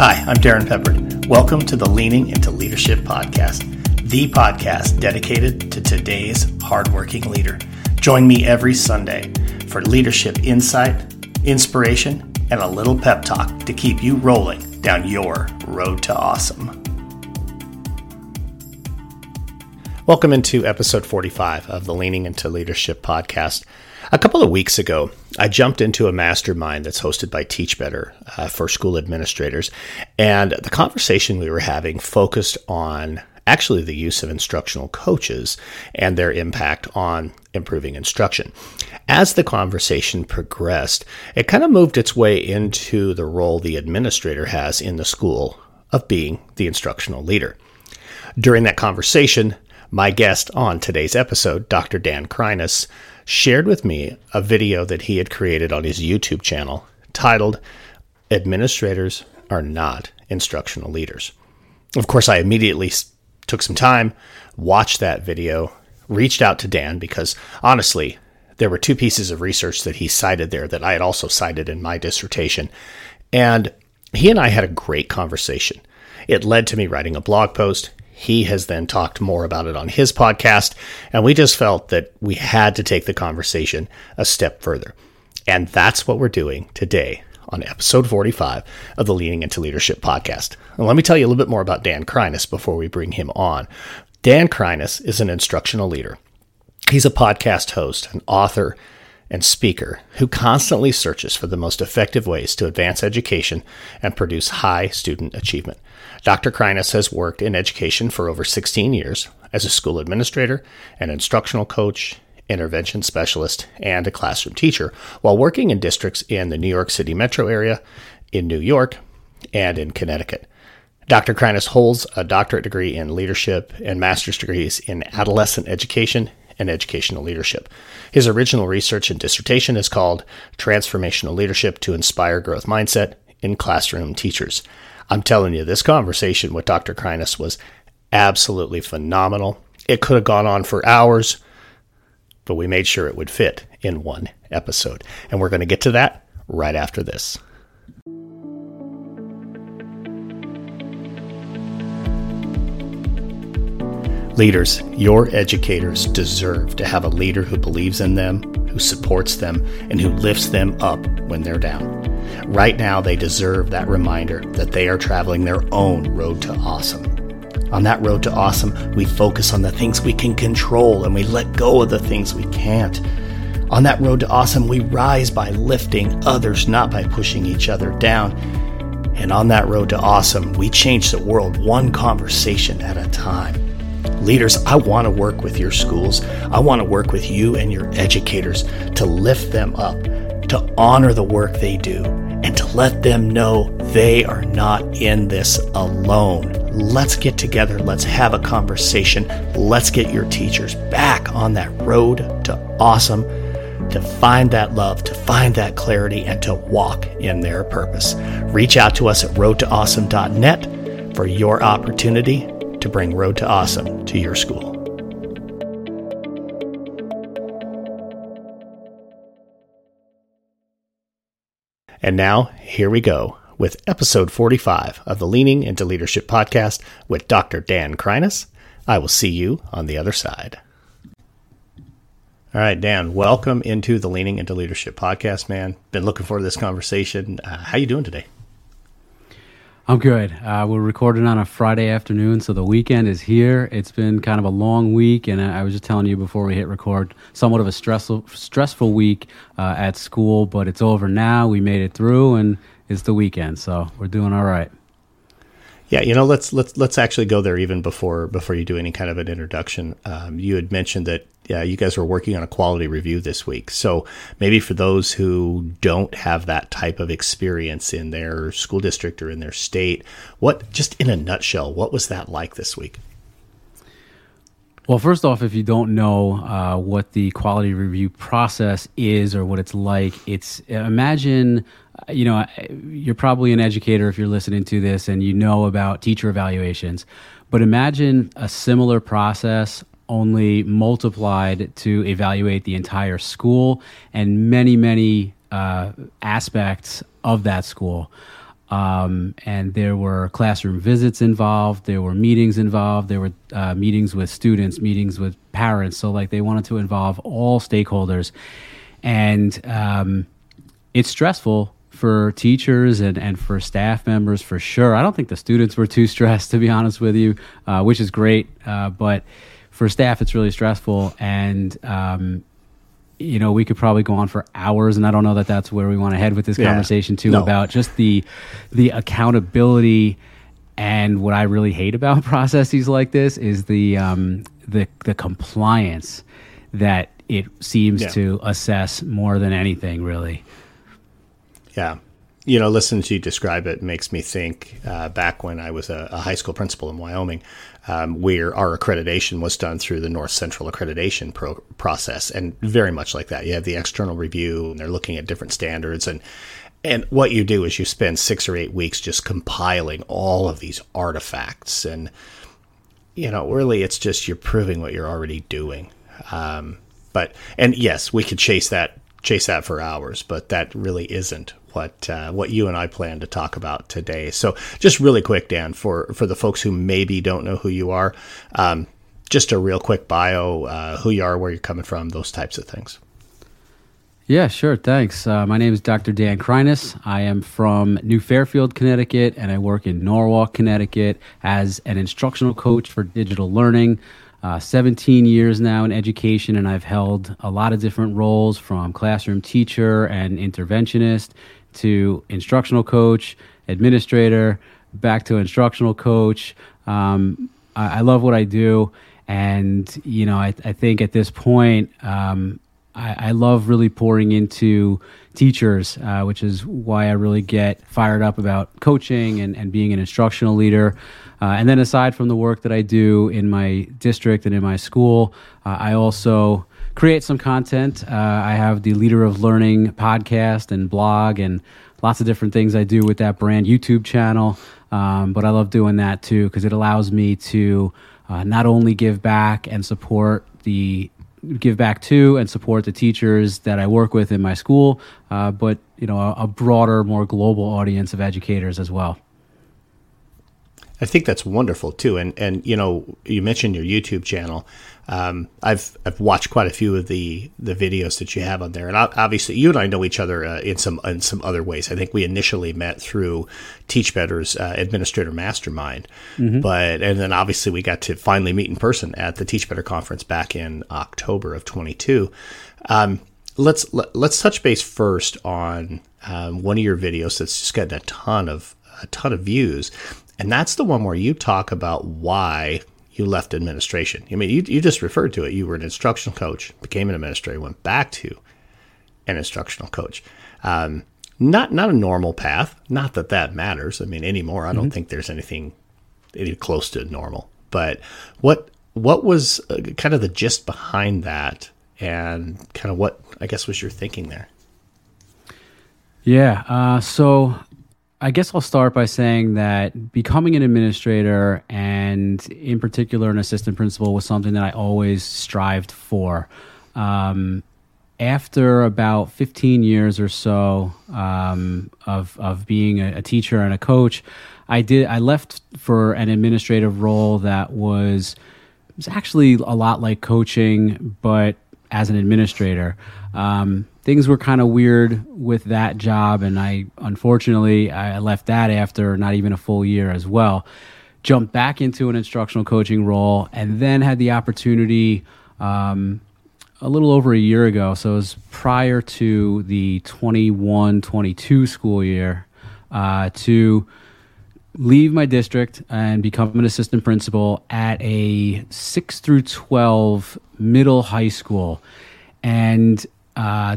Hi, I'm Darren Pepper. Welcome to the Leaning into Leadership podcast, the podcast dedicated to today's hardworking leader. Join me every Sunday for leadership insight, inspiration, and a little pep talk to keep you rolling down your road to awesome. Welcome into episode 45 of the Leaning into Leadership podcast. A couple of weeks ago, I jumped into a mastermind that's hosted by Teach Better for school administrators, and the conversation we were having focused on actually the use of instructional coaches and their impact on improving instruction. As the conversation progressed, it kind of moved its way into the role the administrator has in the school of being the instructional leader. During that conversation, my guest on today's episode, Dr. Dan Kreiness, shared with me a video that he had created on his YouTube channel titled, "Administrators Are Not Instructional Leaders." Of course, I immediately took some time, watched that video, reached out to Dan because, honestly, there were two pieces of research that he cited there that I had also cited in my dissertation, and he and I had a great conversation. It led to me writing a blog post. He has then talked more about it on his podcast, and we just felt that we had to take the conversation a step further. And that's what we're doing today on episode 45 of the Leaning Into Leadership podcast. And let me tell you a little bit more about Dan Kreiness before we bring him on. Dan Kreiness is an instructional leader. He's a podcast host, an author, and speaker who constantly searches for the most effective ways to advance education and produce high student achievement. Dr. Kreiness has worked in education for over 16 years as a school administrator, an instructional coach, intervention specialist, and a classroom teacher while working in districts in the New York City metro area, in New York, and in Connecticut. Dr. Kreiness holds a doctorate degree in leadership and master's degrees in adolescent education and educational leadership. His original research and dissertation is called Transformational Leadership to Inspire Growth Mindset in Classroom Teachers. I'm telling you, this conversation with Dr. Kreiness was absolutely phenomenal. It could have gone on for hours, but we made sure it would fit in one episode. And we're going to get to that right after this. Leaders, your educators deserve to have a leader who believes in them, who supports them, and who lifts them up when they're down. Right now, they deserve that reminder that they are traveling their own road to awesome. On that road to awesome, we focus on the things we can control and we let go of the things we can't. On that road to awesome, we rise by lifting others, not by pushing each other down. And on that road to awesome, we change the world one conversation at a time. Leaders, I want to work with your schools. I want to work with you and your educators to lift them up, to honor the work they do, and to let them know they are not in this alone. Let's get together. Let's have a conversation. Let's get your teachers back on that road to awesome, to find that love, to find that clarity, and to walk in their purpose. Reach out to us at roadtoawesome.net for your opportunity to bring Road to Awesome to your school. And now, here we go with episode 45 of the Leaning into Leadership podcast with Dr. Dan Kreiness. I will see you on the other side. All right, Dan, welcome into the Leaning into Leadership podcast, man. Been looking forward to this conversation. How you doing today? I'm good. We're recording on a Friday afternoon, so the weekend is here. It's been kind of a long week, and I was just telling you before we hit record, somewhat of a stressful week at school, but it's over now. We made it through, and it's the weekend, so we're doing all right. Yeah, you know, let's actually go there even before you do any kind of an introduction. You had mentioned that you guys were working on a quality review this week. So maybe for those who don't have that type of experience in their school district or in their state, what, just in a nutshell, what was that like this week? Well, first off, if you don't know what the quality review process is or what it's like, imagine, you know, you're probably an educator if you're listening to this and you know about teacher evaluations, but imagine a similar process only multiplied to evaluate the entire school and many, many aspects of that school. And there were classroom visits involved. There were meetings involved. There were meetings with students, meetings with parents. So like they wanted to involve all stakeholders. And it's stressful for teachers and for staff members for sure. I don't think the students were too stressed, to be honest with you, which is great. But for staff, it's really stressful. And you know, we could probably go on for hours, and I don't know that that's where we want to head with this conversation too, about just the accountability. And what I really hate about processes like this is the compliance that it seems to assess more than anything, really. Yeah. You know, listening to you describe it makes me think back when I was a high school principal in Wyoming, where our accreditation was done through the North Central accreditation process, and very much like that. You have the external review, and they're looking at different standards. And what you do is you spend 6 or 8 weeks just compiling all of these artifacts. And, you know, really, it's just you're proving what you're already doing. And yes, we could chase that for hours, but that really isn't what you and I plan to talk about today. So just really quick, Dan, for the folks who maybe don't know who you are, just a real quick bio, who you are, where you're coming from, those types of things. Yeah, sure. Thanks. My name is Dr. Dan Kreiness. I am from New Fairfield, Connecticut, and I work in Norwalk, Connecticut as an instructional coach for digital learning. 17 years now in education, and I've held a lot of different roles, from classroom teacher and interventionist to instructional coach, administrator, back to instructional coach. I love what I do. And, you know, I think at this point, I love really pouring into teachers, which is why I really get fired up about coaching and being an instructional leader. And then aside from the work that I do in my district and in my school, I also create some content. I have the Leader of Learning podcast and blog and lots of different things I do with that brand, YouTube channel. But I love doing that too, because it allows me to not only give back to and support the teachers that I work with in my school, but you know, a broader, more global audience of educators as well. I think that's wonderful too. And you know, you mentioned your YouTube channel. I've watched quite a few of the videos that you have on there, and obviously you and I know each other in some other ways. I think we initially met through Teach Better's Administrator Mastermind, and then obviously we got to finally meet in person at the Teach Better conference back in October of 22. Let's touch base first on one of your videos that's just gotten a ton of views. And that's the one where you talk about why you left administration. I mean, you just referred to it. You were an instructional coach, became an administrator, went back to an instructional coach. Not a normal path. Not that matters. I mean, anymore, I don't think there's anything any close to normal. But what was kind of the gist behind that, and kind of what, I guess, was your thinking there? Yeah. So I guess I'll start by saying that becoming an administrator, and in particular an assistant principal, was something that I always strived for. After about 15 years or so of being a teacher and a coach, I left for an administrative role that was actually a lot like coaching, but as an administrator. Things were kind of weird with that job, and I unfortunately left that after not even a full year as well. Jumped back into an instructional coaching role, and then had the opportunity a little over a year ago, so it was prior to the 21-22 school year, to leave my district and become an assistant principal at a 6-12 middle high school. And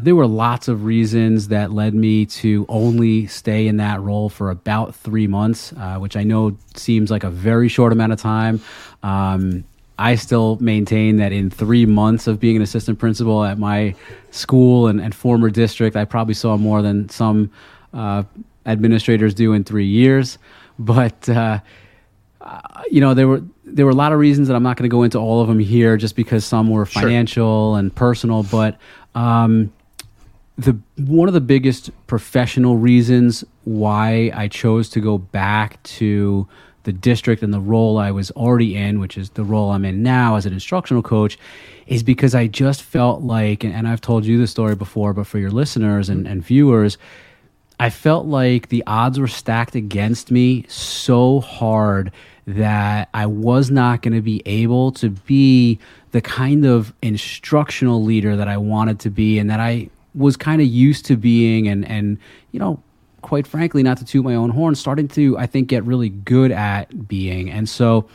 there were lots of reasons that led me to only stay in that role for about 3 months, which I know seems like a very short amount of time. I still maintain that in 3 months of being an assistant principal at my school and former district, I probably saw more than some administrators do in 3 years. But you know, there were a lot of reasons that I'm not going to go into all of them here, just because some were financial and personal. But One of the biggest professional reasons why I chose to go back to the district and the role I was already in, which is the role I'm in now as an instructional coach, is because I just felt like, and I've told you this story before, but for your listeners and viewers, I felt like the odds were stacked against me so hard that I was not going to be able to be the kind of instructional leader that I wanted to be and that I was kind of used to being and you know, quite frankly, not to toot my own horn, starting to, I think, get really good at being. And so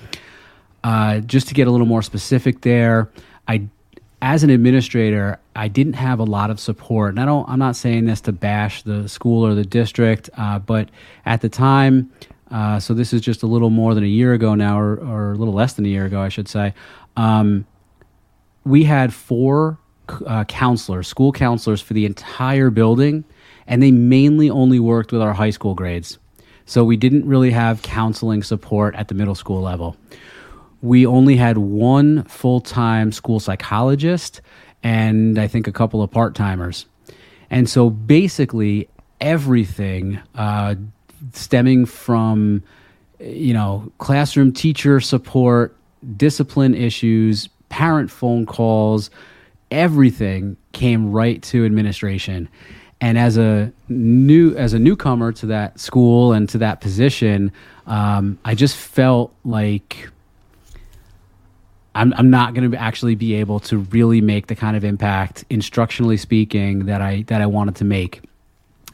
just to get a little more specific there, as an administrator, I didn't have a lot of support. And I'm not saying this to bash the school or the district, but at the time, so this is just a little more than a year ago now, or a little less than a year ago, I should say, we had four school counselors for the entire building, and they mainly only worked with our high school grades. So we didn't really have counseling support at the middle school level. We only had one full-time school psychologist and I think a couple of part-timers. And so basically everything stemming from, you know, classroom teacher support, discipline issues, parent phone calls, everything came right to administration. And as a newcomer to that school and to that position, I just felt like I'm not going to actually be able to really make the kind of impact, instructionally speaking, that I wanted to make.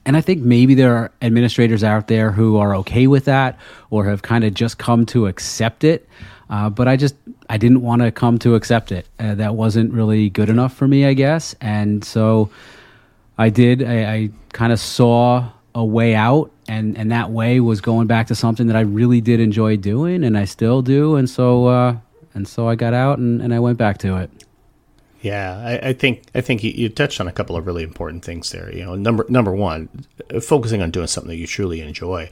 And I think maybe there are administrators out there who are okay with that or have kind of just come to accept it. But I didn't want to come to accept it. That wasn't really good enough for me, I guess. And so I kind of saw a way out, and that way was going back to something that I really did enjoy doing, and I still do. And so I got out and I went back to it. Yeah, I think you touched on a couple of really important things there. You know, number one, focusing on doing something that you truly enjoy.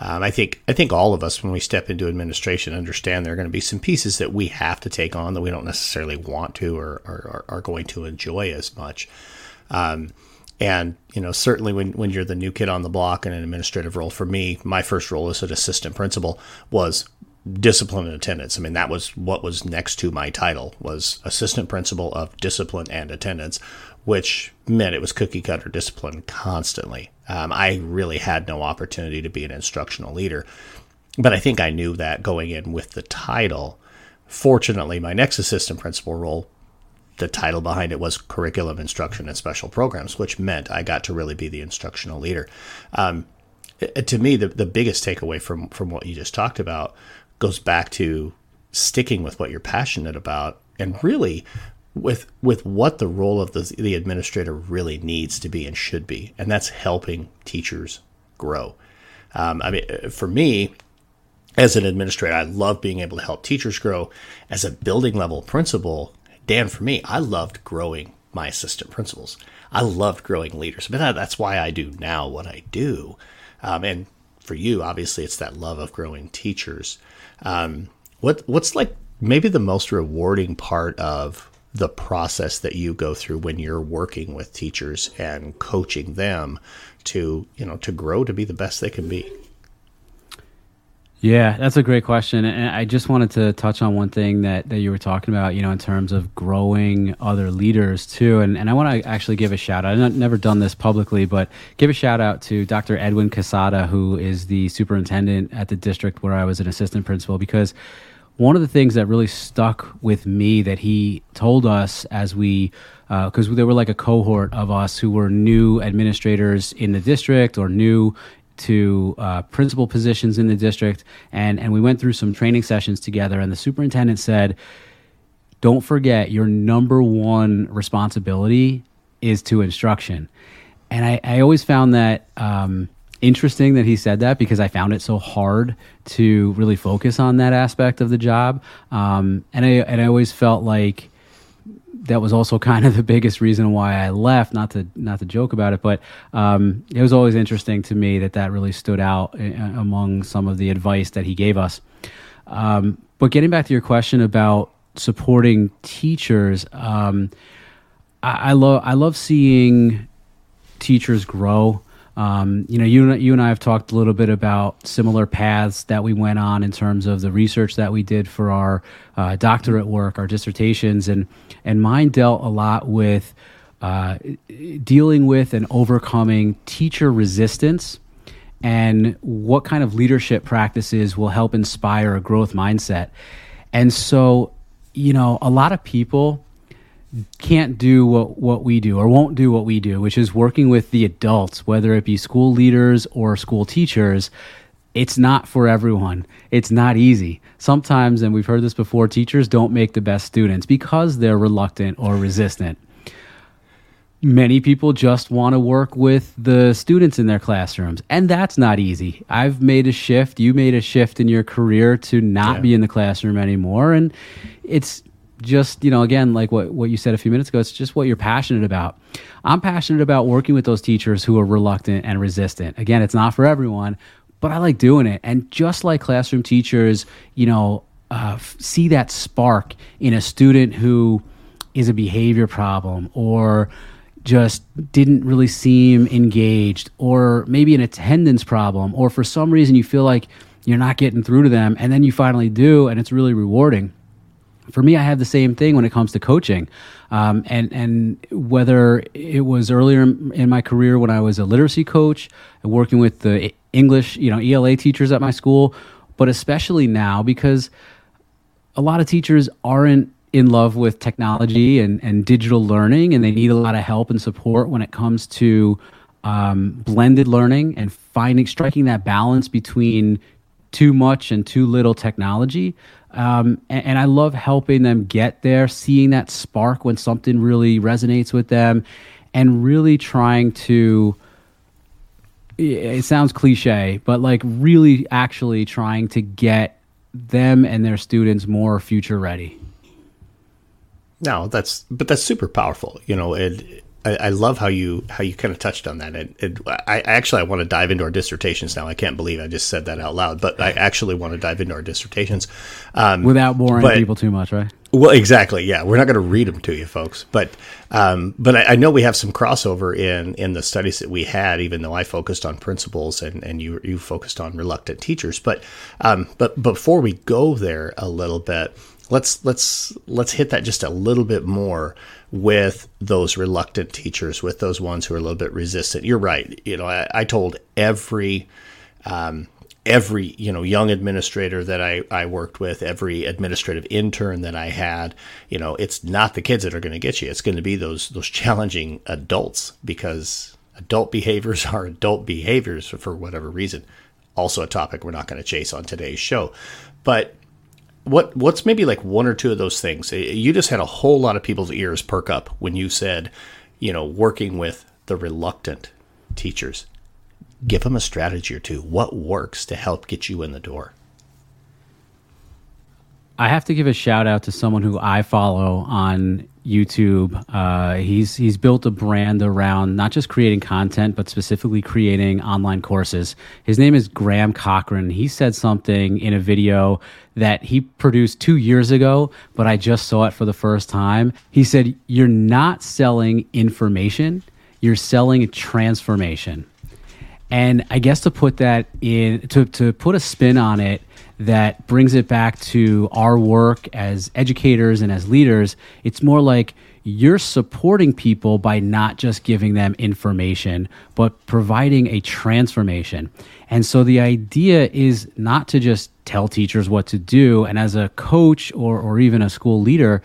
I think all of us, when we step into administration, understand there are going to be some pieces that we have to take on that we don't necessarily want to or are going to enjoy as much. And, you know, certainly when you're the new kid on the block in an administrative role, for me, my first role as an assistant principal was discipline and attendance. I mean, that was what was next to my title, was assistant principal of discipline and attendance, which meant it was cookie cutter discipline constantly. I really had no opportunity to be an instructional leader, but I think I knew that going in with the title. Fortunately, my next assistant principal role, the title behind it was Curriculum Instruction and Special Programs, which meant I got to really be the instructional leader. To me, the biggest takeaway from what you just talked about goes back to sticking with what you're passionate about and really with what the role of the administrator really needs to be and should be, and that's helping teachers grow. I mean, for me, as an administrator, I love being able to help teachers grow. As a building level principal, Dan, for me, I loved growing my assistant principals. I loved growing leaders. But that's why I do now what I do. And for you, obviously, it's that love of growing teachers. What's like maybe the most rewarding part of the process that you go through when you're working with teachers and coaching them to, you know, to grow to be the best they can be? Yeah, that's a great question. And I just wanted to touch on one thing that you were talking about, you know, in terms of growing other leaders too. And I want to actually give a shout out. I've never done this publicly, but give a shout out to Dr. Edwin Casada, who is the superintendent at the district where I was an assistant principal, because one of the things that really stuck with me that he told us as we, because there were like a cohort of us who were new administrators in the district or new to principal positions in the district, and we went through some training sessions together, and the superintendent said, don't forget, your number one responsibility is to instruction. And I always found that interesting that he said that, because I found it so hard to really focus on that aspect of the job. And I always felt like that was also kind of the biggest reason why I left, not to joke about it, but it was always interesting to me that really stood out among some of the advice that he gave us. But getting back to your question about supporting teachers, I love seeing teachers grow. You and I have talked a little bit about similar paths that we went on in terms of the research that we did for our doctorate work, our dissertations, and mine dealt a lot with dealing with and overcoming teacher resistance and what kind of leadership practices will help inspire a growth mindset. And so, a lot of people can't do what we do or won't do what we do, which is working with the adults, whether it be school leaders or school teachers. It's not for everyone. It's not easy. Sometimes, and we've heard this before, teachers don't make the best students because they're reluctant or resistant. Many people just want to work with the students in their classrooms, and that's not easy. I've made a shift. You made a shift in your career to not be in the classroom anymore, and it's just, again, like what you said a few minutes ago, it's just what you're passionate about. I'm passionate about working with those teachers who are reluctant and resistant. Again, it's not for everyone, but I like doing it. And just like classroom teachers, see that spark in a student who is a behavior problem or just didn't really seem engaged, or maybe an attendance problem, or for some reason you feel like you're not getting through to them, and then you finally do, and it's really rewarding. For me, I have the same thing when it comes to coaching. And whether it was earlier in my career when I was a literacy coach and working with the English, ELA teachers at my school, but especially now because a lot of teachers aren't in love with technology and digital learning, and they need a lot of help and support when it comes to blended learning and striking that balance between too much and too little technology. And I love helping them get there, seeing that spark when something really resonates with them, and really trying to, it sounds cliche, but like really actually trying to get them and their students more future ready. No, that's super powerful, and I love how you kind of touched on that. And I want to dive into our dissertations now. I can't believe I just said that out loud, but I actually want to dive into our dissertations without boring people too much, right? Well, exactly. Yeah, we're not going to read them to you, folks, but I know we have some crossover in the studies that we had. Even though I focused on principals and you focused on reluctant teachers, but before we go there a little bit, let's hit that just a little bit more with those reluctant teachers, with those ones who are a little bit resistant. You're right. I told every young administrator that I worked with, every administrative intern that I had, it's not the kids that are going to get you. It's going to be those challenging adults, because adult behaviors are adult behaviors for whatever reason. Also a topic we're not going to chase on today's show, but what's maybe like one or two of those things? You just had a whole lot of people's ears perk up when you said, working with the reluctant teachers. Give them a strategy or two. What works to help get you in the door? I have to give a shout out to someone who I follow on YouTube. He's built a brand around not just creating content, but specifically creating online courses. His name is Graham Cochrane. He said something in a video that he produced 2 years ago, but I just saw it for the first time. He said, "You're not selling information, you're selling transformation." And I guess to put that in, to put a spin on it, that brings it back to our work as educators and as leaders. It's more like you're supporting people by not just giving them information, but providing a transformation. And so the idea is not to just tell teachers what to do. And as a coach or even a school leader,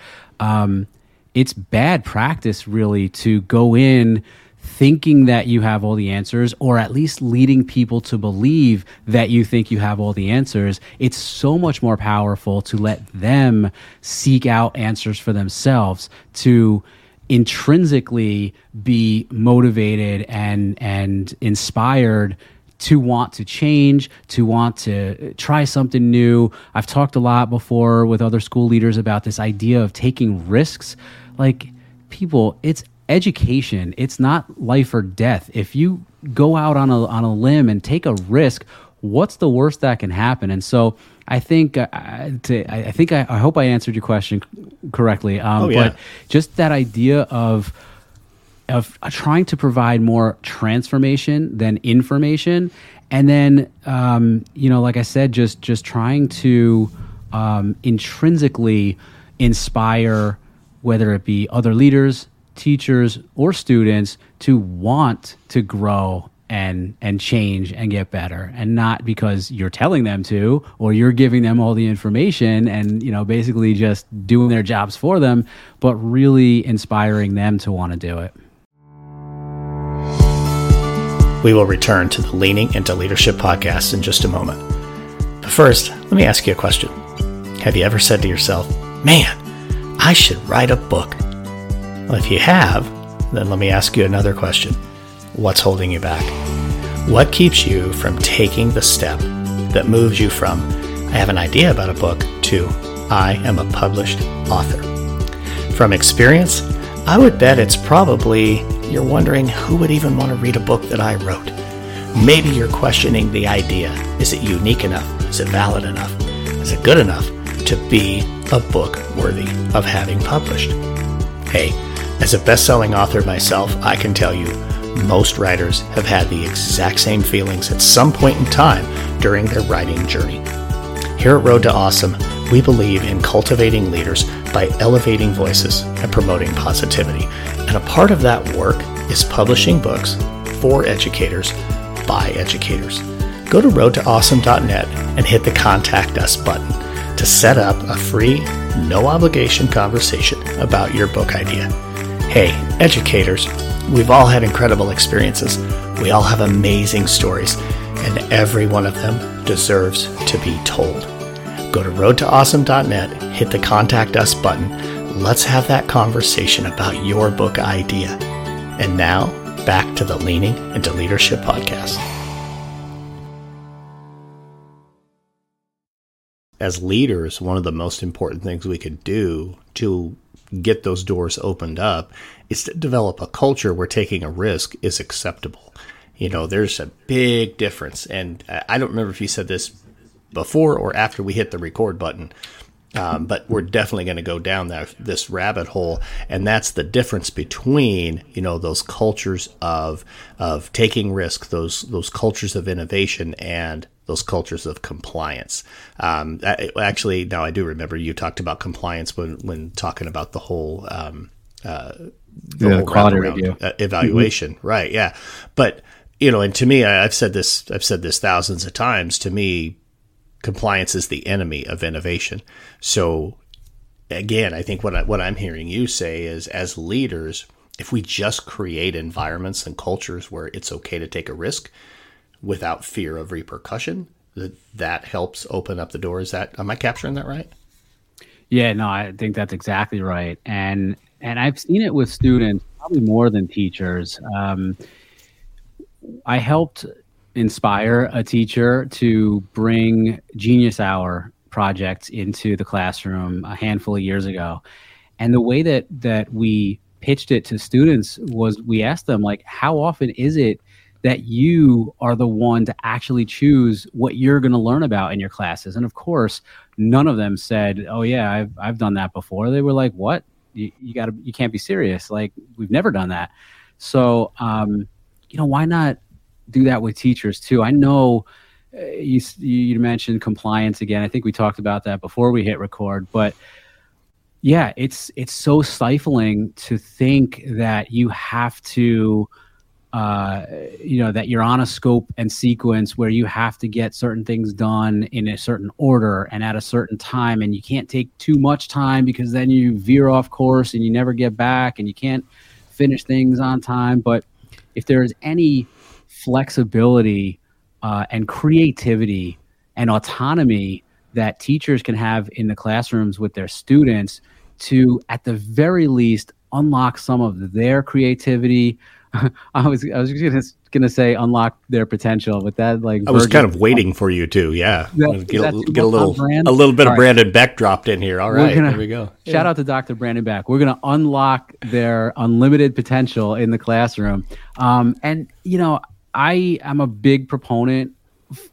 it's bad practice really to go in thinking that you have all the answers, or at least leading people to believe that you think you have all the answers. It's so much more powerful to let them seek out answers for themselves, to intrinsically be motivated and inspired to want to change, to want to try something new. I've talked a lot before with other school leaders about this idea of taking risks. Like, people, it's education, it's not life or death. If you go out on a limb and take a risk, what's the worst that can happen? And so I think I hope I answered your question correctly. But just that idea of of trying to provide more transformation than information. And then, like I said, just trying to intrinsically inspire, whether it be other leaders, teachers, or students, to want to grow and change and get better, and not because you're telling them to, or you're giving them all the information and, basically just doing their jobs for them, but really inspiring them to want to do it. We will return to the Leaning into Leadership podcast in just a moment. But first, let me ask you a question. Have you ever said to yourself, man, I should write a book? Well, if you have, then let me ask you another question. What's holding you back? What keeps you from taking the step that moves you from, I have an idea about a book, to, I am a published author? From experience, I would bet it's probably you're wondering who would even want to read a book that I wrote. Maybe you're questioning the idea. Is it unique enough? Is it valid enough? Is it good enough to be a book worthy of having published? Hey, as a best-selling author myself, I can tell you, most writers have had the exact same feelings at some point in time during their writing journey. Here at Road to Awesome, we believe in cultivating leaders by elevating voices and promoting positivity. And a part of that work is publishing books for educators by educators. Go to roadtoawesome.net and hit the Contact Us button to set up a free, no-obligation conversation about your book idea. Hey, educators, we've all had incredible experiences. We all have amazing stories, and every one of them deserves to be told. Go to roadtoawesome.net, hit the Contact Us button. Let's have that conversation about your book idea. And now, back to the Leaning into Leadership podcast. As leaders, one of the most important things we could do to get those doors opened up is to develop a culture where taking a risk is acceptable. There's a big difference. And I don't remember if you said this before or after we hit the record button, but we're definitely going to go down this rabbit hole. And that's the difference between, those cultures of taking risk, those cultures of innovation, and those cultures of compliance. Actually, now I do remember you talked about compliance when talking about the whole quality review evaluation, mm-hmm. Right? Yeah, but and to me, I've said this thousands of times. To me, compliance is the enemy of innovation. So again, I think what I'm hearing you say is, as leaders, if we just create environments and cultures where it's okay to take a risk without fear of repercussion, that helps open up the door. Am I capturing that right? Yeah, no, I think that's exactly right. And I've seen it with students, probably more than teachers. I helped inspire a teacher to bring Genius Hour projects into the classroom a handful of years ago. And the way that we pitched it to students was, we asked them, like, how often is it that you are the one to actually choose what you're going to learn about in your classes? And of course, none of them said, oh yeah, I've done that before. They were like, what? You can't be serious. Like, we've never done that. So, why not do that with teachers too? I know you mentioned compliance again. I think we talked about that before we hit record, but yeah, it's so stifling to think that you have to, that you're on a scope and sequence where you have to get certain things done in a certain order and at a certain time, and you can't take too much time because then you veer off course and you never get back and you can't finish things on time. But if there is any flexibility and creativity and autonomy that teachers can have in the classrooms with their students to, at the very least, unlock some of their creativity, I was gonna say unlock their potential, but that, like, I was kind of waiting for you too. Yeah, get a little bit of Brandon Beck dropped in here. All right, there we go. Shout out to Dr. Brandon Beck. We're gonna unlock their unlimited potential in the classroom. I am a big proponent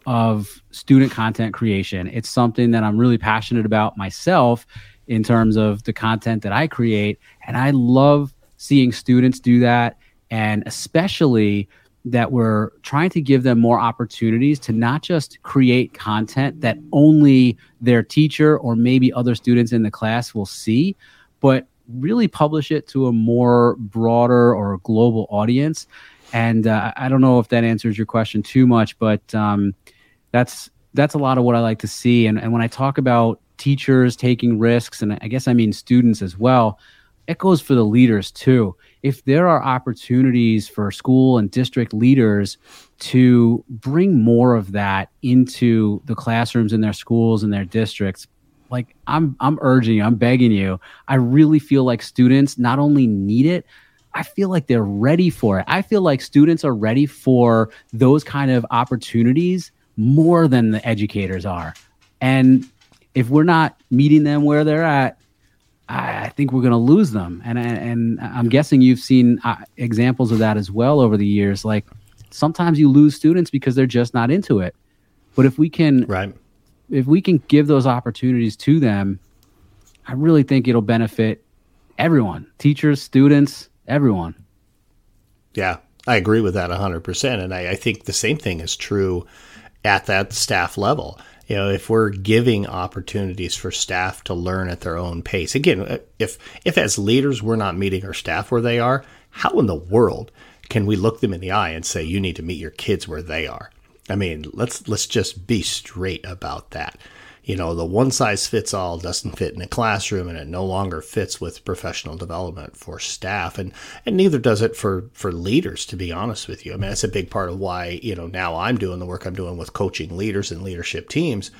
of student content creation. It's something that I'm really passionate about myself in terms of the content that I create, and I love seeing students do that and especially that we're trying to give them more opportunities to not just create content that only their teacher or maybe other students in the class will see, but really publish it to a more broader or global audience. And I don't know if that answers your question too much, but that's a lot of what I like to see. And when I talk about teachers taking risks, and I guess I mean students as well, it goes for the leaders too. If there are opportunities for school and district leaders to bring more of that into the classrooms in their schools and their districts, like I'm urging you, I'm begging you, I really feel like students not only need it, I feel like they're ready for it. I feel like students are ready for those kind of opportunities more than the educators are. And if we're not meeting them where they're at, I think we're going to lose them. And I'm guessing you've seen examples of that as well over the years. Like sometimes you lose students because they're just not into it. But if we can, if we can give those opportunities to them, I really think it'll benefit everyone, teachers, students, everyone. Yeah, I agree with that 100%. And I think the same thing is true at that staff level. You know, if we're giving opportunities for staff to learn at their own pace, again, if as leaders we're not meeting our staff where they are, how in the world can we look them in the eye and say, you need to meet your kids where they are? I mean, let's just be straight about that. You know, the one size fits all doesn't fit in a classroom, and it no longer fits with professional development for staff. And neither does it for leaders, to be honest with you. I mean, that's a big part of why, you know, now I'm doing the work I'm doing with coaching leaders and leadership teams.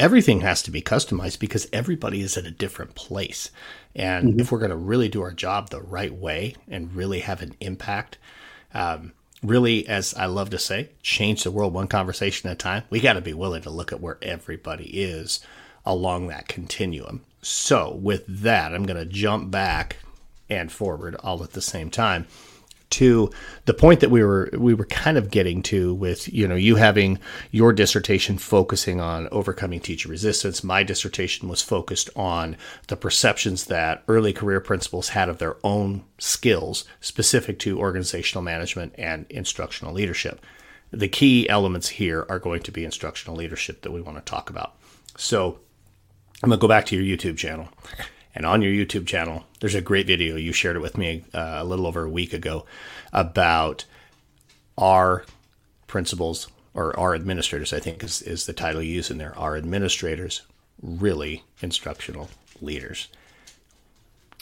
Everything has to be customized because everybody is at a different place. And if we're going to really do our job the right way and really have an impact, really, as I love to say, change the world one conversation at a time. We got to be willing to look at where everybody is along that continuum. So with that, I'm going to jump back and forward all at the same time to the point that we were kind of getting to with, you know, you having your dissertation focusing on overcoming teacher resistance. My dissertation was focused on the perceptions that early career principals had of their own skills specific to organizational management and instructional leadership. The key elements here are going to be instructional leadership that we want to talk about. So I'm going to go back to your YouTube channel. And on your YouTube channel, there's a great video. You shared it with me a little over a week ago about our principals or our administrators, I think is the title you use in there. Are administrators really instructional leaders?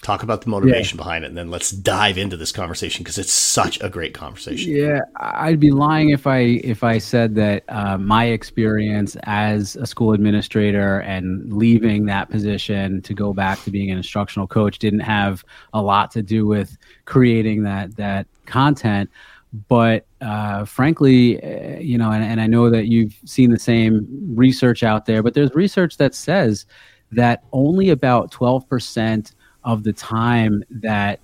Talk about the motivation behind it, and then let's dive into this conversation because it's such a great conversation. Yeah, I'd be lying if I said that my experience as a school administrator and leaving that position to go back to being an instructional coach didn't have a lot to do with creating that content. But frankly, you know, and I know that you've seen the same research out there, but there's research that says that only about 12% of the time that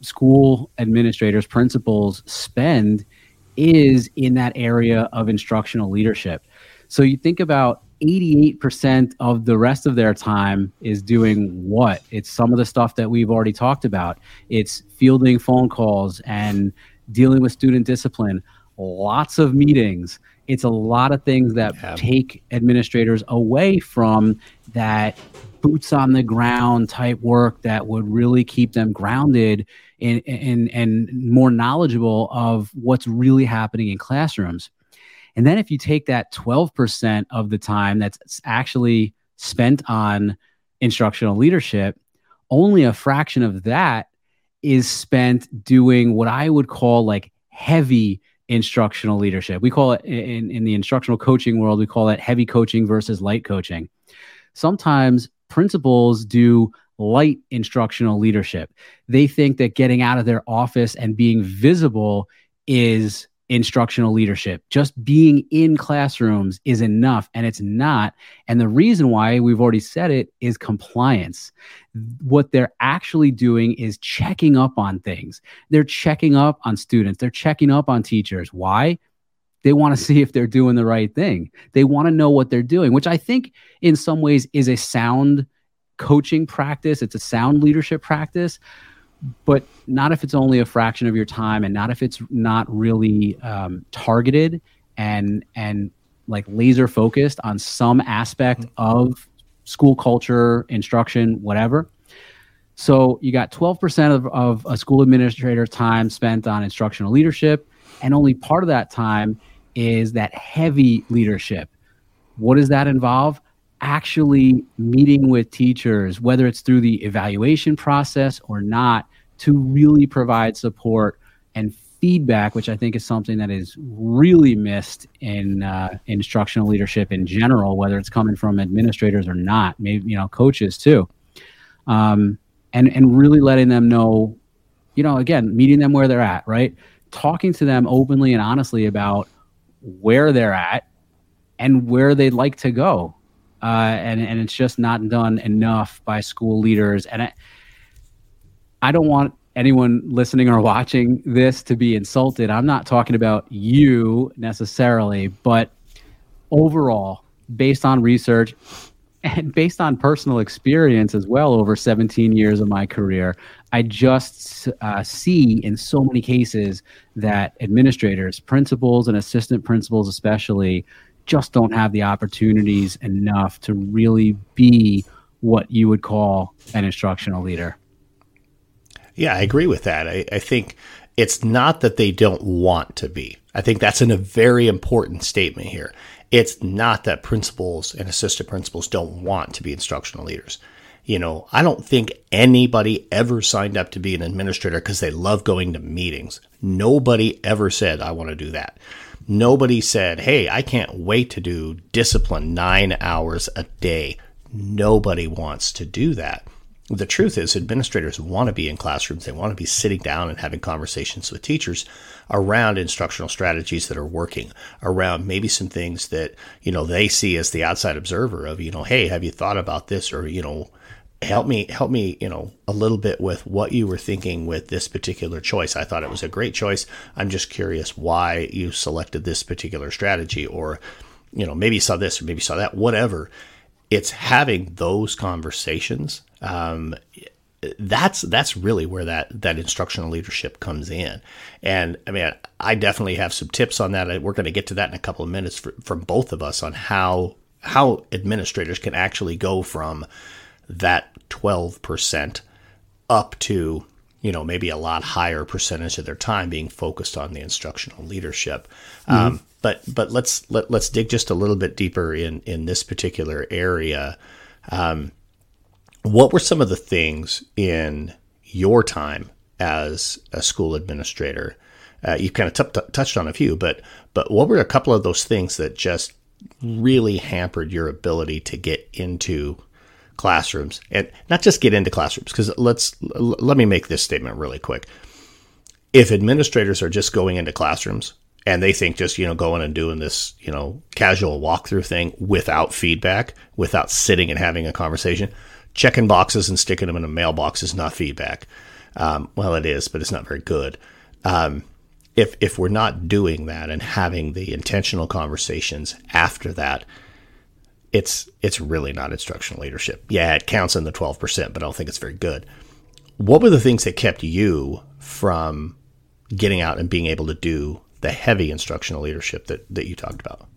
school administrators, principals spend is in that area of instructional leadership. So you think about 88% of the rest of their time is doing what? It's some of the stuff that we've already talked about. It's fielding phone calls and dealing with student discipline, lots of meetings. It's a lot of things that take administrators away from that boots on the ground type work that would really keep them grounded and more knowledgeable of what's really happening in classrooms. And then if you take that 12% of the time that's actually spent on instructional leadership, only a fraction of that is spent doing what I would call like heavy instructional leadership. We call it in the instructional coaching world, we call it heavy coaching versus light coaching. Sometimes principals do light instructional leadership. They think that getting out of their office and being visible is instructional leadership. Just being in classrooms is enough, and it's not. And the reason why, we've already said it, is compliance. What they're actually doing is checking up on things. They're checking up on students. They're checking up on teachers. Why? They want to see if they're doing the right thing. They want to know what they're doing, which I think in some ways is a sound coaching practice. It's a sound leadership practice. but not if it's only a fraction of your time, and not if it's not really targeted and like laser focused on some aspect of school culture, instruction, whatever. So you got 12% of a school administrator's time spent on instructional leadership, and only part of that time is that heavy leadership. What does that involve? Actually meeting with teachers, whether it's through the evaluation process or not, to really provide support and feedback, which I think is something that is really missed in instructional leadership in general, whether it's coming from administrators or not, maybe, you know, coaches too. And really letting them know, you know, again, meeting them where they're at, right? Talking to them openly and honestly about where they're at and where they'd like to go. And it's just not done enough by school leaders. And I don't want anyone listening or watching this to be insulted. I'm not talking about you necessarily, but overall, based on research and based on personal experience as well over 17 years of my career, I just see in so many cases that administrators, principals, and assistant principals especially, just don't have the opportunities enough to really be what you would call an instructional leader. Yeah, I agree with that. I think it's not that they don't want to be. I think that's a very important statement here. It's not that principals and assistant principals don't want to be instructional leaders. You know, I don't think anybody ever signed up to be an administrator because they love going to meetings. Nobody ever said, I want to do that. Nobody said, hey, I can't wait to do discipline 9 hours a day. Nobody wants to do that. The truth is, administrators want to be in classrooms. They want to be sitting down and having conversations with teachers around instructional strategies that are working, around maybe some things that, you know, they see as the outside observer of, you know, hey, have you thought about this? Or, you know, help me, you know, a little bit with what you were thinking with this particular choice. I thought it was a great choice. I'm just curious why you selected this particular strategy, or, you know, maybe you saw this or maybe you saw that, whatever. It's having those conversations. That's really where that instructional leadership comes in. And I mean, I definitely have some tips on that. We're going to get to that in a couple of minutes from both of us on how administrators can actually go from that 12% up to, you know, maybe a lot higher percentage of their time being focused on the instructional leadership. Mm-hmm. But let's dig just a little bit deeper in this particular area. What were some of the things in your time as a school administrator? You kind of touched on a few, but what were a couple of those things that just really hampered your ability to get into classrooms, and not just get into classrooms? Because let me make this statement really quick. If administrators are just going into classrooms and they think just, you know, going and doing this, you know, casual walkthrough thing without feedback, without sitting and having a conversation, checking boxes and sticking them in a mailbox is not feedback. Well, it is, but it's not very good. If we're not doing that and having the intentional conversations after that, it's really not instructional leadership. Yeah, it counts in the 12%, but I don't think it's very good. What were the things that kept you from getting out and being able to do the heavy instructional leadership that you talked about?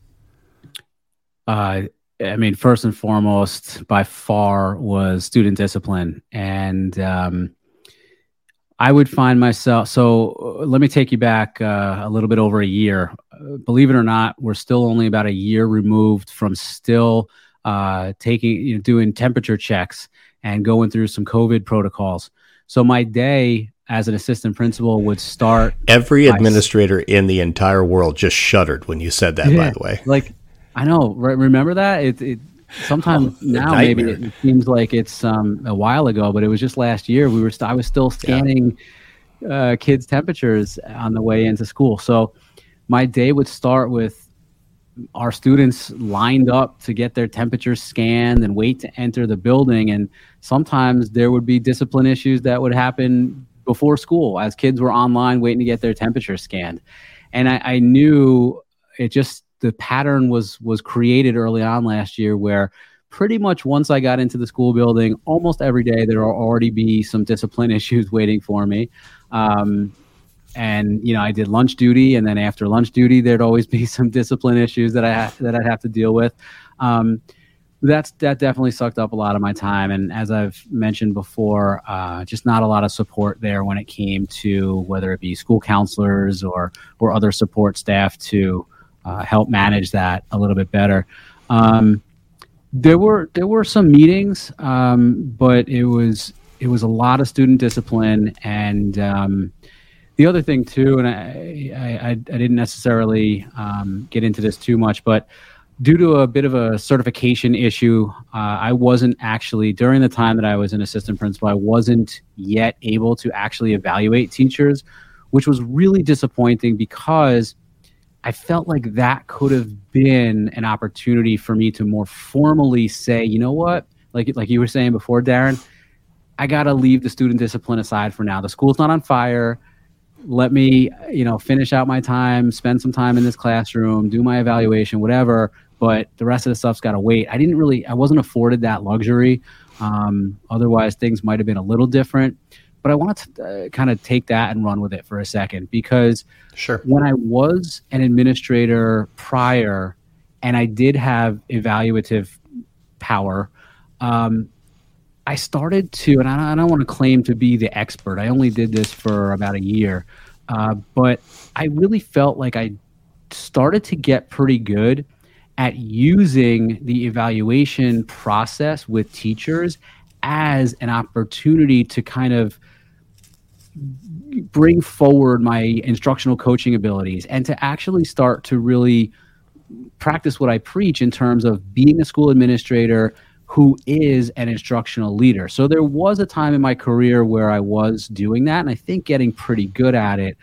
I mean, first and foremost, by far, was student discipline. And I would find myself, so let me take you back a little bit over a year. Believe it or not, we're still only about a year removed from still doing temperature checks and going through some COVID protocols. So my day as an assistant principal would start. Every administrator in the entire world just shuddered when you said that, by the way. Like, I know. Right? Remember that? It sometimes now nightmare. Maybe it seems like it's a while ago, but it was just last year. I was still scanning kids' temperatures on the way into school. So my day would start with our students lined up to get their temperatures scanned and wait to enter the building. And sometimes there would be discipline issues that would happen before school as kids were online waiting to get their temperature scanned. And I knew it just. The pattern was created early on last year where pretty much once I got into the school building, almost every day, there will already be some discipline issues waiting for me. And, you know, I did lunch duty, and then after lunch duty, there'd always be some discipline issues that I'd have to deal with. That definitely sucked up a lot of my time. And as I've mentioned before, just not a lot of support there when it came to whether it be school counselors or other support staff to help manage that a little bit better. There were some meetings, but it was a lot of student discipline. And the other thing too, and I didn't necessarily get into this too much, but due to a bit of a certification issue, I wasn't actually, during the time that I was an assistant principal, I wasn't yet able to actually evaluate teachers, which was really disappointing because I felt like that could have been an opportunity for me to more formally say, you know what, like you were saying before, Darren, I got to leave the student discipline aside for now. The school's not on fire. Let me, finish out my time, spend some time in this classroom, do my evaluation, whatever. But the rest of the stuff's got to wait. I wasn't afforded that luxury. Otherwise, things might have been a little different. But I wanted to kind of take that and run with it for a second, because sure, when I was an administrator prior and I did have evaluative power, I started to, and I don't want to claim to be the expert. I only did this for about a year, but I really felt like I started to get pretty good at using the evaluation process with teachers as an opportunity to kind of bring forward my instructional coaching abilities and to actually start to really practice what I preach in terms of being a school administrator who is an instructional leader. So there was a time in my career where I was doing that, and I think getting pretty good at it.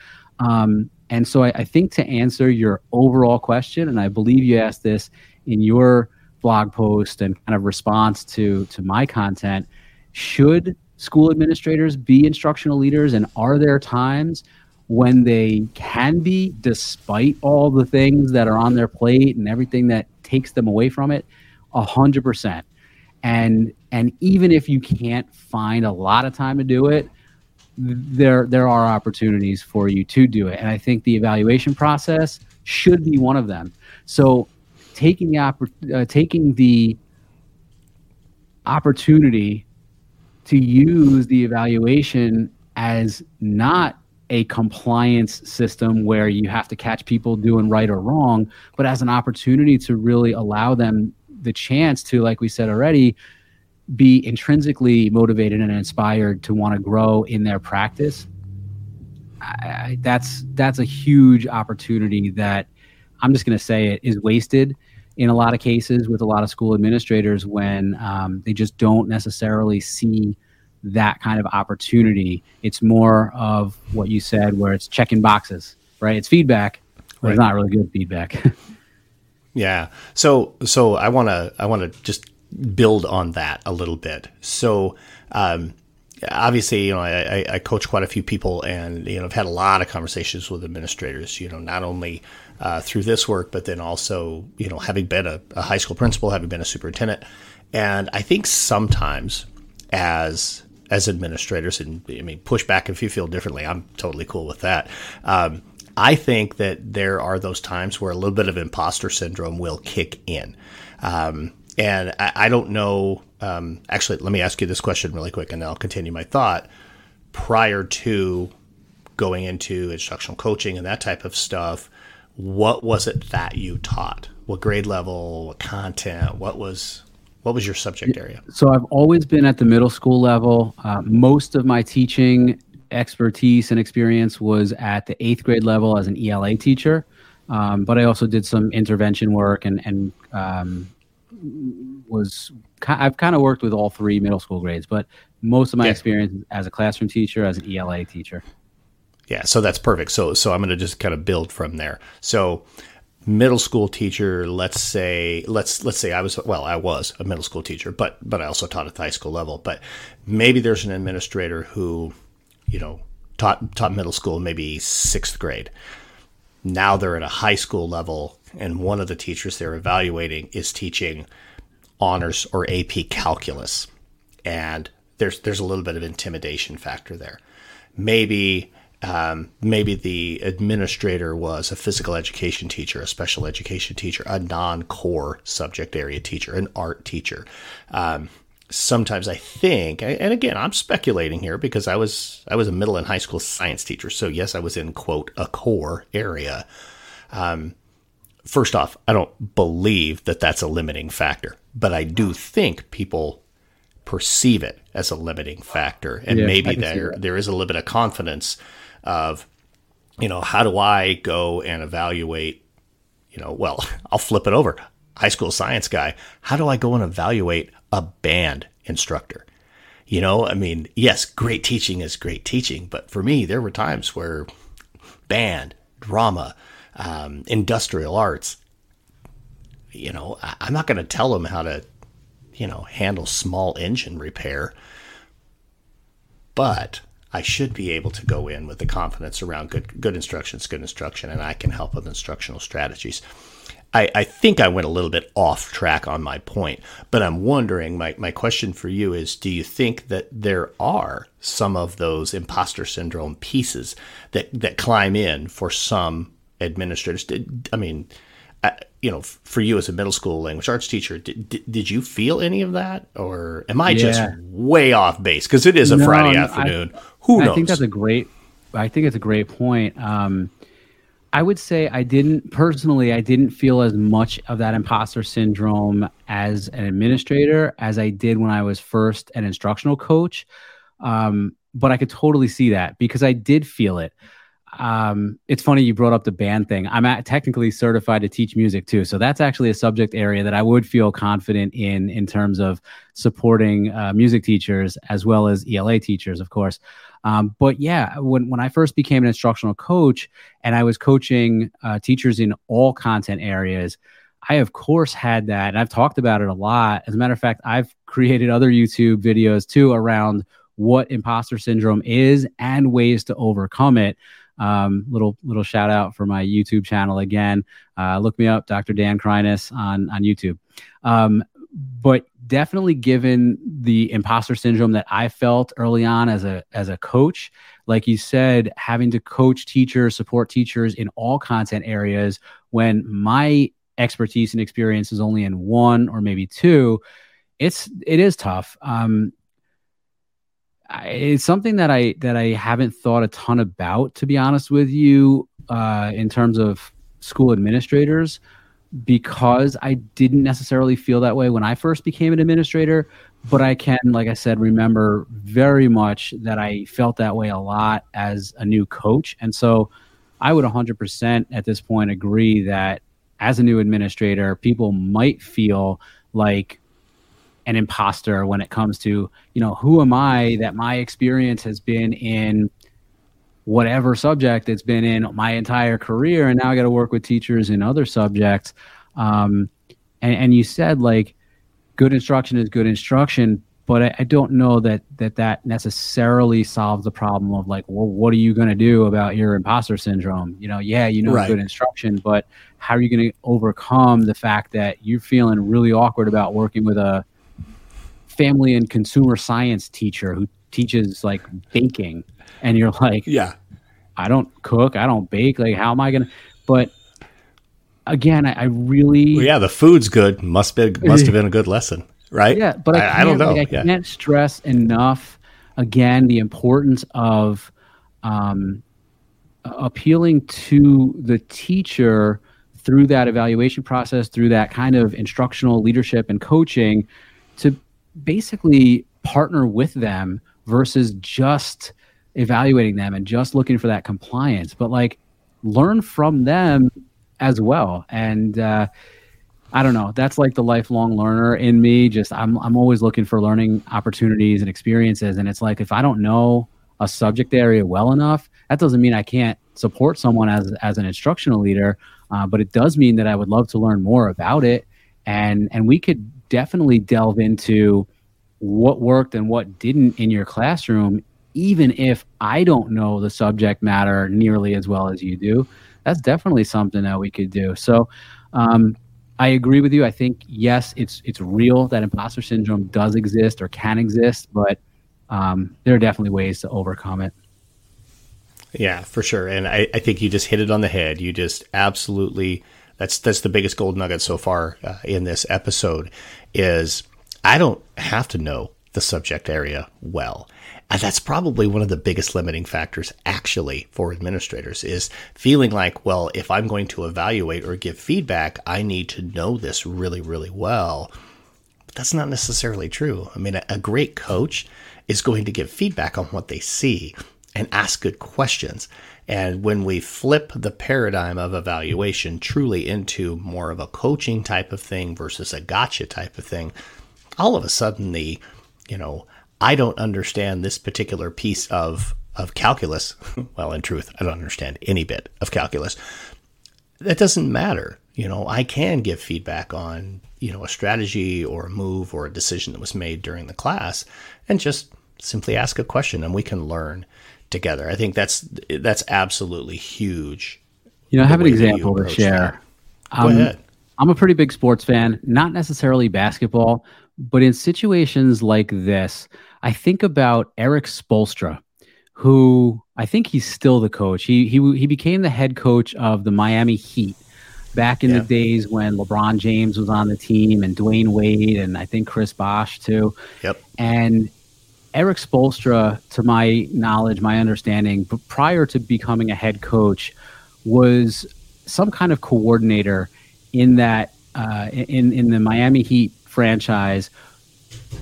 And so I think to answer your overall question, and I believe you asked this in your blog post and kind of response to my content, should school administrators be instructional leaders, and are there times when they can be, despite all the things that are on their plate and everything that takes them away from it? 100%. And even if you can't find a lot of time to do it, there are opportunities for you to do it. And I think the evaluation process should be one of them. So taking the opportunity to use the evaluation as not a compliance system where you have to catch people doing right or wrong, but as an opportunity to really allow them the chance to, like we said already, be intrinsically motivated and inspired to want to grow in their practice. That's a huge opportunity that, I'm just going to say it, is wasted in a lot of cases with a lot of school administrators when they just don't necessarily see that kind of opportunity. It's more of what you said, where it's checking boxes, right? It's feedback, but right, it's not really good feedback. Yeah. So I want to just build on that a little bit. So, obviously, I coach quite a few people, and, I've had a lot of conversations with administrators, not only, through this work, but then also, having been a high school principal, having been a superintendent. And I think sometimes as administrators, and push back if you feel differently, I'm totally cool with that. I think that there are those times where a little bit of imposter syndrome will kick in. And I don't know. Actually, let me ask you this question really quick, and then I'll continue my thought. Prior to going into instructional coaching and that type of stuff, what was it that you taught? What grade level, what content, what was your subject area? So I've always been at the middle school level. Most of my teaching expertise and experience was at the 8th grade level as an ELA teacher. But I also did some intervention work I've kind of worked with all three middle school grades, but most of my experience as a classroom teacher, as an ELA teacher. Yeah. So that's perfect. So I'm going to just kind of build from there. So middle school teacher, let's say I was a middle school teacher, but I also taught at the high school level, but maybe there's an administrator who, taught middle school, maybe 6th grade. Now they're at a high school level, and one of the teachers they're evaluating is teaching honors or AP calculus. And there's a little bit of intimidation factor there. Maybe the administrator was a physical education teacher, a special education teacher, a non-core subject area teacher, an art teacher. Sometimes I think, and again, I'm speculating here because I was a middle and high school science teacher. So yes, I was in, quote, a core area. First off, I don't believe that that's a limiting factor, but I do think people perceive it as a limiting factor. And yeah, maybe there is a little bit of confidence of, you know, how do I go and evaluate, you know, well, I'll flip it over. High school science guy, how do I go and evaluate a band instructor? You know, I mean, yes, great teaching is great teaching, but for me, there were times where band, drama, industrial arts, you know, I'm not going to tell them how to, you know, handle small engine repair, but I should be able to go in with the confidence around good instructions, good instruction, and I can help with instructional strategies. I think I went a little bit off track on my point, but I'm wondering, my question for you is, do you think that there are some of those imposter syndrome pieces that climb in for some administrators? I mean, you know, for you as a middle school language arts teacher, did you feel any of that? Or am I just way off base? Because it is a Friday afternoon. Who knows? I think it's a great point. I would say I didn't feel as much of that imposter syndrome as an administrator as I did when I was first an instructional coach. But I could totally see that because I did feel it. It's funny you brought up the band thing. I'm technically certified to teach music too. So that's actually a subject area that I would feel confident in terms of supporting music teachers as well as ELA teachers, of course. But yeah, when I first became an instructional coach and I was coaching teachers in all content areas, I of course had that. And I've talked about it a lot. As a matter of fact, I've created other YouTube videos too around what imposter syndrome is and ways to overcome it. Little shout out for my YouTube channel again. Look me up, Dr. Dan Kreiness on YouTube. But definitely, given the imposter syndrome that I felt early on as a coach, like you said, having to coach teachers, support teachers in all content areas when my expertise and experience is only in one or maybe two, it is tough. It's something that I haven't thought a ton about, to be honest with you, in terms of school administrators, because I didn't necessarily feel that way when I first became an administrator. But I can, like I said, remember very much that I felt that way a lot as a new coach. And so I would 100% at this point agree that as a new administrator, people might feel like an imposter when it comes to, you know, who am I that my experience has been in whatever subject it's been in my entire career, and now I got to work with teachers in other subjects. And you said, like, good instruction is good instruction, but I don't know that necessarily solves the problem of, like, well, what are you going to do about your imposter syndrome? You know, right. Good instruction, but how are you going to overcome the fact that you're feeling really awkward about working with a family and consumer science teacher who teaches, like, baking, and you're like, yeah, I don't cook, I don't bake, like, how am I gonna? But again, I really, well, yeah, the food's good must have been a good lesson, right? Yeah, but I don't know, I can't stress enough again the importance of appealing to the teacher through that evaluation process, through that kind of instructional leadership and coaching, to basically partner with them versus just evaluating them and just looking for that compliance, but, like, learn from them as well. And I don't know, that's like the lifelong learner in me. Just I'm always looking for learning opportunities and experiences. And it's like, if I don't know a subject area well enough, that doesn't mean I can't support someone as an instructional leader, but it does mean that I would love to learn more about it. And we could definitely delve into what worked and what didn't in your classroom, even if I don't know the subject matter nearly as well as you do. That's definitely something that we could do. So I agree with you. I think, yes, it's real that imposter syndrome does exist or can exist, but there are definitely ways to overcome it. Yeah, for sure. And I think you just hit it on the head. You just absolutely, that's the biggest gold nugget so far in this episode is I don't have to know the subject area well. And that's probably one of the biggest limiting factors actually for administrators is feeling like, well, if I'm going to evaluate or give feedback, I need to know this really, really well. But that's not necessarily true. I mean, a great coach is going to give feedback on what they see and ask good questions. And when we flip the paradigm of evaluation truly into more of a coaching type of thing versus a gotcha type of thing, all of a sudden the, you know, I don't understand this particular piece of calculus. Well, in truth, I don't understand any bit of calculus. That doesn't matter. You know, I can give feedback on, you know, a strategy or a move or a decision that was made during the class and just simply ask a question and we can learn together. I think that's absolutely huge. You know, I have an example to share. Go ahead. I'm a pretty big sports fan, not necessarily basketball, but in situations like this, I think about Eric Spoelstra, who I think he's still the coach. He became the head coach of the Miami Heat back in the days when LeBron James was on the team and Dwayne Wade and I think Chris Bosh too. Yep. And Eric Spoelstra, to my knowledge, my understanding, but prior to becoming a head coach, was some kind of coordinator in that in the Miami Heat franchise,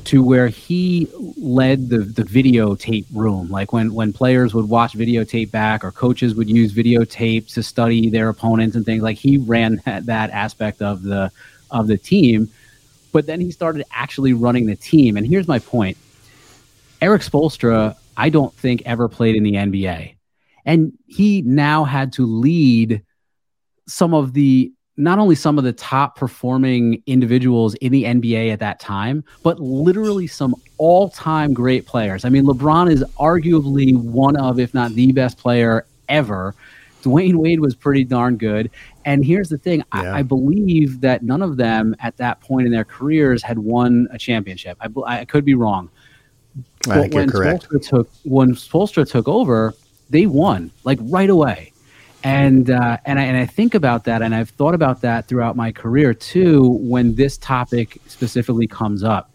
to where he led the videotape room. Like when players would watch videotape back or coaches would use videotape to study their opponents and things, like he ran that aspect of the team. But then he started actually running the team. And here's my point. Eric Spoelstra, I don't think, ever played in the NBA. And he now had to lead not only some of the top performing individuals in the NBA at that time, but literally some all-time great players. I mean, LeBron is arguably one of, if not the best player ever. Dwayne Wade was pretty darn good. And here's the thing. Yeah. I believe that none of them at that point in their careers had won a championship. I could be wrong. But when Spoelstra took over, they won like right away. And I think about that, and I've thought about that throughout my career too. When this topic specifically comes up,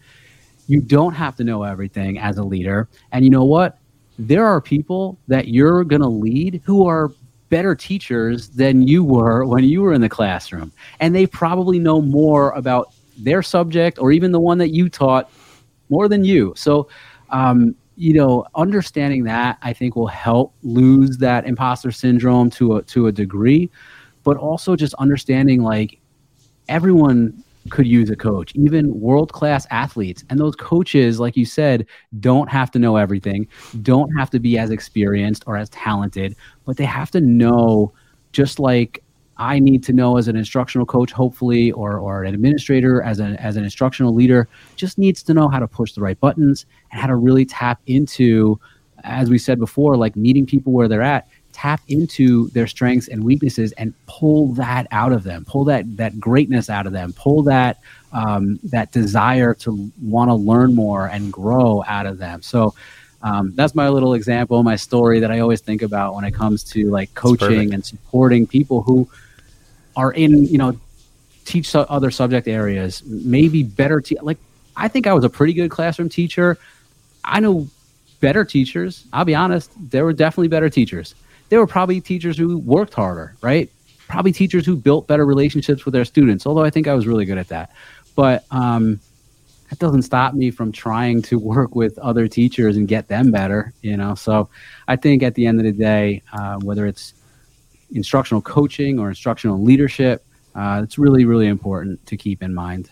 you don't have to know everything as a leader. And you know what? There are people that you're going to lead who are better teachers than you were when you were in the classroom, and they probably know more about their subject or even the one that you taught more than you. So, you know, understanding that I think will help lose that imposter syndrome to a degree, but also just understanding like everyone could use a coach, even world-class athletes. And those coaches, like you said, don't have to know everything, don't have to be as experienced or as talented, but they have to know, just like I need to know as an instructional coach, hopefully, or an administrator, as an instructional leader, just needs to know how to push the right buttons and how to really tap into, as we said before, like meeting people where they're at, tap into their strengths and weaknesses and pull that out of them, pull that greatness out of them, pull that desire to want to learn more and grow out of them. So that's my little example, my story that I always think about when it comes to like coaching and supporting people who are in, you know, teach other subject areas, maybe better. I think I was a pretty good classroom teacher. I know better teachers. I'll be honest. There were definitely better teachers. There were probably teachers who worked harder, right? Probably teachers who built better relationships with their students. Although I think I was really good at that, but, that doesn't stop me from trying to work with other teachers and get them better, you know? So I think at the end of the day, whether it's instructional coaching or instructional leadership, it's really, really important to keep in mind.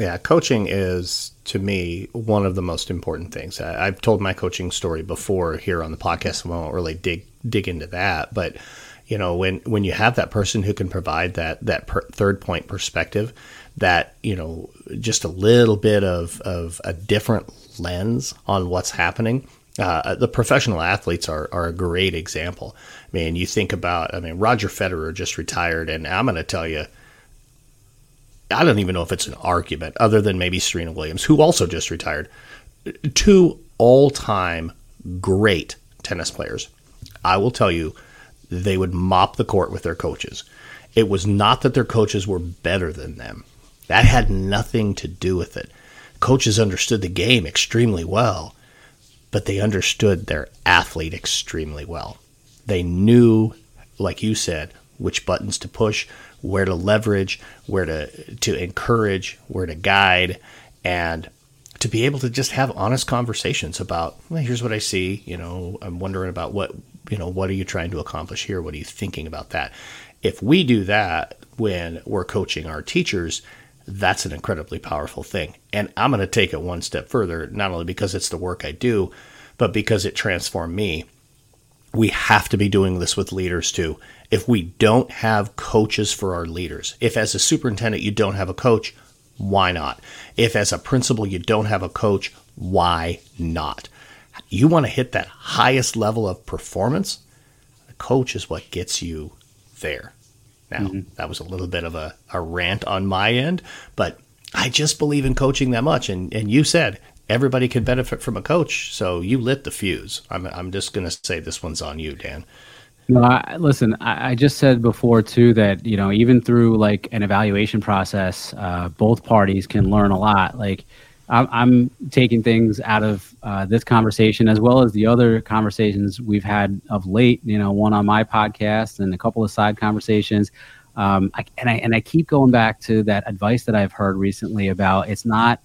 Yeah, coaching is, to me, one of the most important things. I've told my coaching story before here on the podcast, and I won't really dig into that. But, you know, when you have that person who can provide that third point perspective, that, you know, just a little bit of a different lens on what's happening. The professional athletes are a great example. I mean, you think about, Roger Federer just retired, and I'm going to tell you, I don't even know if it's an argument, other than maybe Serena Williams, who also just retired, two all-time great tennis players. I will tell you, they would mop the court with their coaches. It was not that their coaches were better than them. That had nothing to do with it. Coaches understood the game extremely well, but they understood their athlete extremely well. They knew, like you said, which buttons to push, where to leverage, where to encourage, where to guide, and to be able to just have honest conversations about, well, here's what I see, you know, I'm wondering about what, you know, what are you trying to accomplish here? What are you thinking about that? If we do that when we're coaching our teachers, that's an incredibly powerful thing. And I'm going to take it one step further, not only because it's the work I do, but because it transformed me. We have to be doing this with leaders too. If we don't have coaches for our leaders, if as a superintendent you don't have a coach, why not? If as a principal you don't have a coach, why not? You want to hit that highest level of performance? A coach is what gets you there. Now, that was a little bit of a rant on my end, but I just believe in coaching that much. And you said everybody can benefit from a coach, so you lit the fuse. I'm just going to say this one's on you, Dan. No, I just said before, too, that, you know, even through like an evaluation process, both parties can learn a lot. Like I'm taking things out of this conversation as well as the other conversations we've had of late, you know, one on my podcast and a couple of side conversations. I keep going back to that advice that I've heard recently about it's not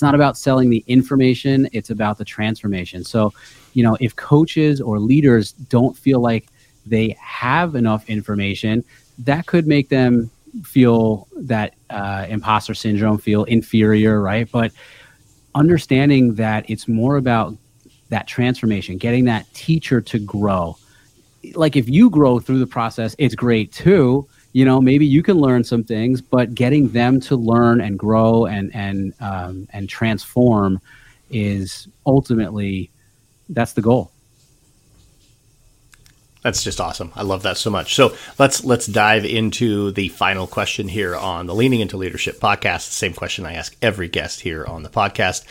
about selling the information. It's about the transformation. So, you know, if coaches or leaders don't feel like they have enough information, that could make them feel that imposter syndrome, feel inferior, right? But understanding that it's more about that transformation, getting that teacher to grow. Like if you grow through the process, it's great too. You know, maybe you can learn some things, but getting them to learn and grow and transform is ultimately, that's the goal. That's just awesome. I love that so much. So let's dive into the final question here on the Leaning Into Leadership podcast. The same question I ask every guest here on the podcast.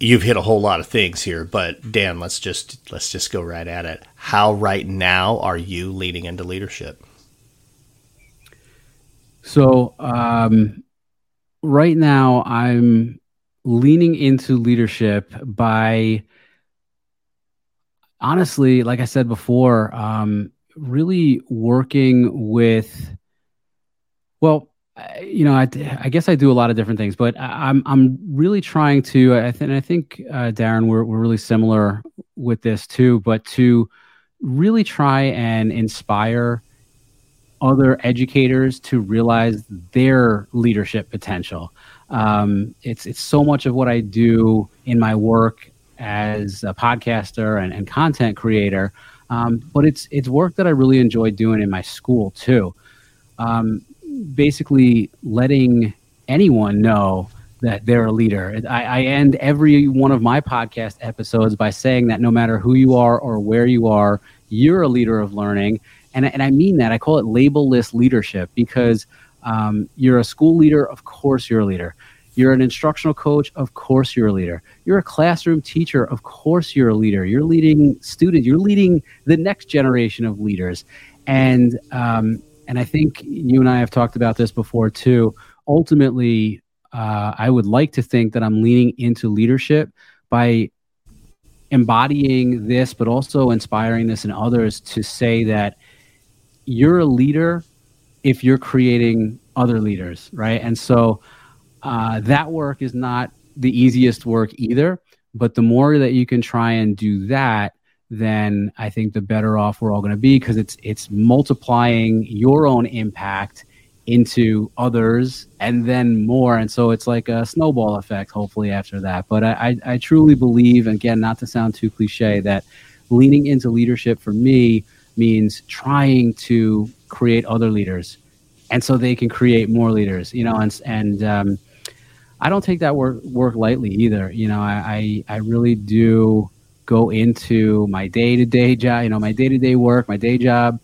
You've hit a whole lot of things here, but Dan, let's just go right at it. How right now are you leaning into leadership? So right now I'm leaning into leadership by, honestly, like I said before, really working with, well, you know, I guess I do a lot of different things, but I'm really trying to, I think, Darren, we're really similar with this too, but to really try and inspire other educators to realize their leadership potential. It's so much of what I do in my work as a podcaster and content creator, but it's work that I really enjoy doing in my school too. Basically letting anyone know that they're a leader. I end every one of my podcast episodes by saying that no matter who you are or where you are, you're a leader of learning. And I mean that. I call it label-less leadership because you're a school leader, of course you're a leader. You're an instructional coach, of course you're a leader. You're a classroom teacher, of course you're a leader. You're leading students, you're leading the next generation of leaders. And I think you and I have talked about this before too. Ultimately, I would like to think that I'm leaning into leadership by embodying this, but also inspiring this in others to say that you're a leader if you're creating other leaders, right? And so that work is not the easiest work either, but the more that you can try and do that, then I think the better off we're all going to be, because it's multiplying your own impact into others and then more. And so it's like a snowball effect, hopefully, after that. But I truly believe, again, not to sound too cliche, that leaning into leadership for me means trying to create other leaders, and so they can create more leaders, you know, and I don't take that work lightly either. You know, I really do go into my day-to-day job, you know, my day-to-day work, my day job,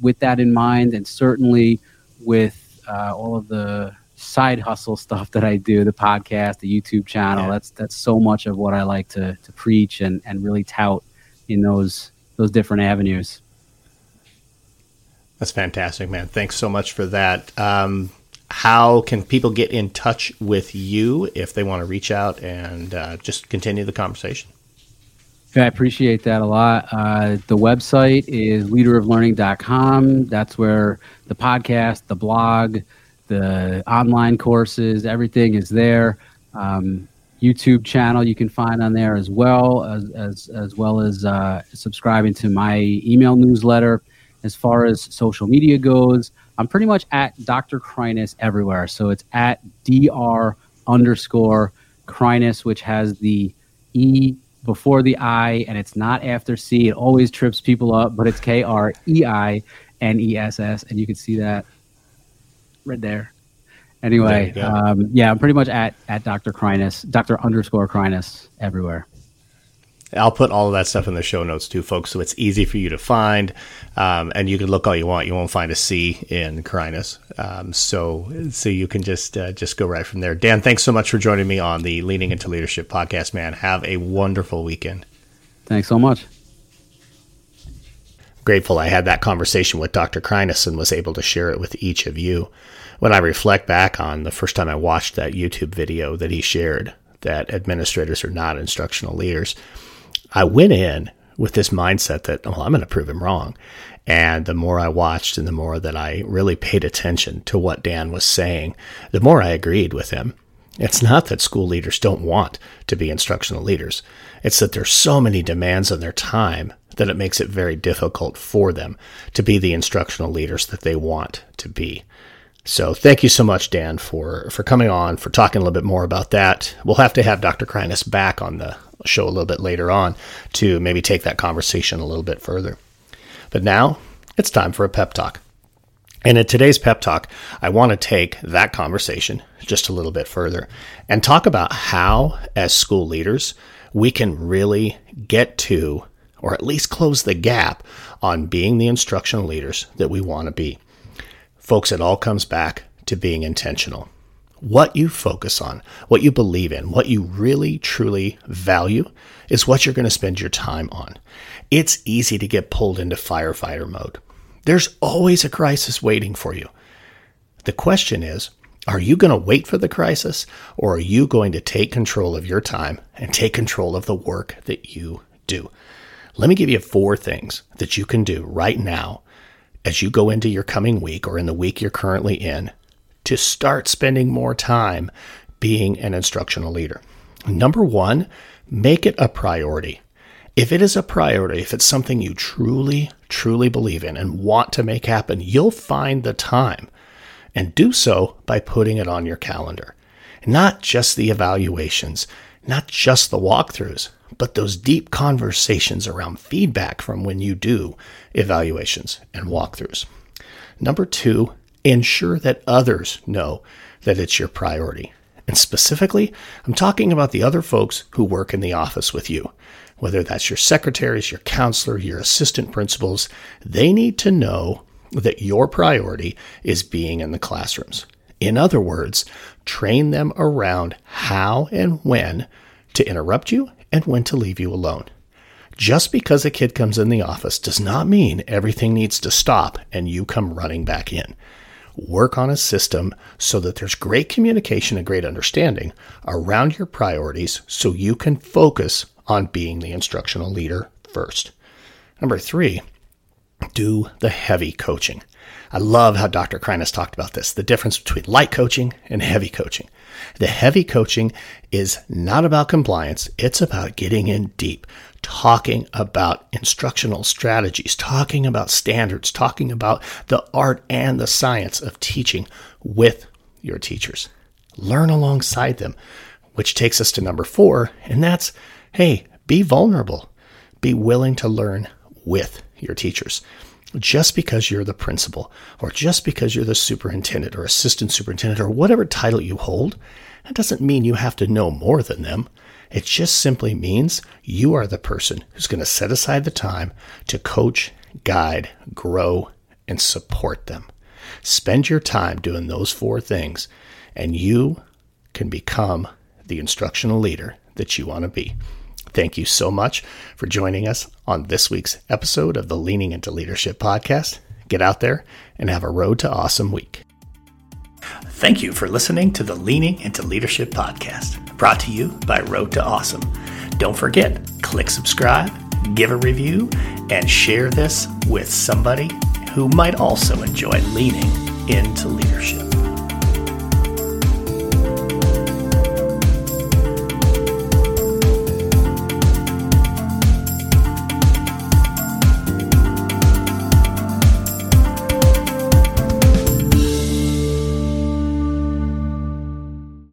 with that in mind, and certainly with all of the side hustle stuff that I do, the podcast, the YouTube channel. Yeah. That's so much of what I like to preach and really tout in those different avenues. That's fantastic, man. Thanks so much for that. How can people get in touch with you if they want to reach out and just continue the conversation? Yeah, I appreciate that a lot. The website is leaderoflearning.com. That's where the podcast, the blog, the online courses, everything is there. YouTube channel you can find on there as well, as well as subscribing to my email newsletter. As far as social media goes, I'm pretty much at Dr. Kreiness everywhere. So it's at Dr_Kreiness, which has the E before the I, and it's not after C. It always trips people up, but it's Kreiness, and you can see that right there. Anyway, there yeah, I'm pretty much at Dr. Kreiness, Dr._Kreiness everywhere. I'll put all of that stuff in the show notes too, folks, so it's easy for you to find. And you can look all you want. You won't find a C in Kreiness. So you can just go right from there. Dan, thanks so much for joining me on the Leaning into Leadership podcast, man. Have a wonderful weekend. Thanks so much. Grateful I had that conversation with Dr. Kreiness and was able to share it with each of you. When I reflect back on the first time I watched that YouTube video that he shared, that administrators are not instructional leaders, I went in with this mindset that, well, I'm going to prove him wrong. And the more I watched and the more that I really paid attention to what Dan was saying, the more I agreed with him. It's not that school leaders don't want to be instructional leaders. It's that there's so many demands on their time that it makes it very difficult for them to be the instructional leaders that they want to be. So thank you so much, Dan, for coming on, for talking a little bit more about that. We'll have to have Dr. Kreiness back on the show a little bit later on to maybe take that conversation a little bit further. But now it's time for a pep talk. And in today's pep talk, I want to take that conversation just a little bit further and talk about how, as school leaders, we can really get to, or at least close the gap on being the instructional leaders that we want to be. Folks, it all comes back to being intentional. What you focus on, what you believe in, what you really, truly value is what you're going to spend your time on. It's easy to get pulled into firefighter mode. There's always a crisis waiting for you. The question is, are you going to wait for the crisis, or are you going to take control of your time and take control of the work that you do? Let me give you 4 things that you can do right now as you go into your coming week or in the week you're currently in, to start spending more time being an instructional leader. Number 1, make it a priority. If it is a priority, if it's something you truly, truly believe in and want to make happen, you'll find the time and do so by putting it on your calendar. Not just the evaluations, not just the walkthroughs, but those deep conversations around feedback from when you do evaluations and walkthroughs. Number 2, ensure that others know that it's your priority. And specifically, I'm talking about the other folks who work in the office with you, whether that's your secretaries, your counselor, your assistant principals. They need to know that your priority is being in the classrooms. In other words, train them around how and when to interrupt you and when to leave you alone. Just because a kid comes in the office does not mean everything needs to stop and you come running back in. Work on a system so that there's great communication and great understanding around your priorities so you can focus on being the instructional leader first. Number 3, do the heavy coaching. I love how Dr. Kreiness talked about this, the difference between light coaching and heavy coaching. The heavy coaching is not about compliance. It's about getting in deep, talking about instructional strategies, talking about standards, talking about the art and the science of teaching with your teachers. Learn alongside them, which takes us to number 4, and that's, hey, be vulnerable. Be willing to learn with your teachers. Just because you're the principal, or just because you're the superintendent or assistant superintendent or whatever title you hold, that doesn't mean you have to know more than them. It just simply means you are the person who's going to set aside the time to coach, guide, grow, and support them. Spend your time doing those four things, and you can become the instructional leader that you want to be. Thank you so much for joining us on this week's episode of the Leaning into Leadership podcast. Get out there and have a Road to Awesome week. Thank you for listening to the Leaning into Leadership podcast, brought to you by Road to Awesome. Don't forget, click subscribe, give a review, and share this with somebody who might also enjoy leaning into leadership.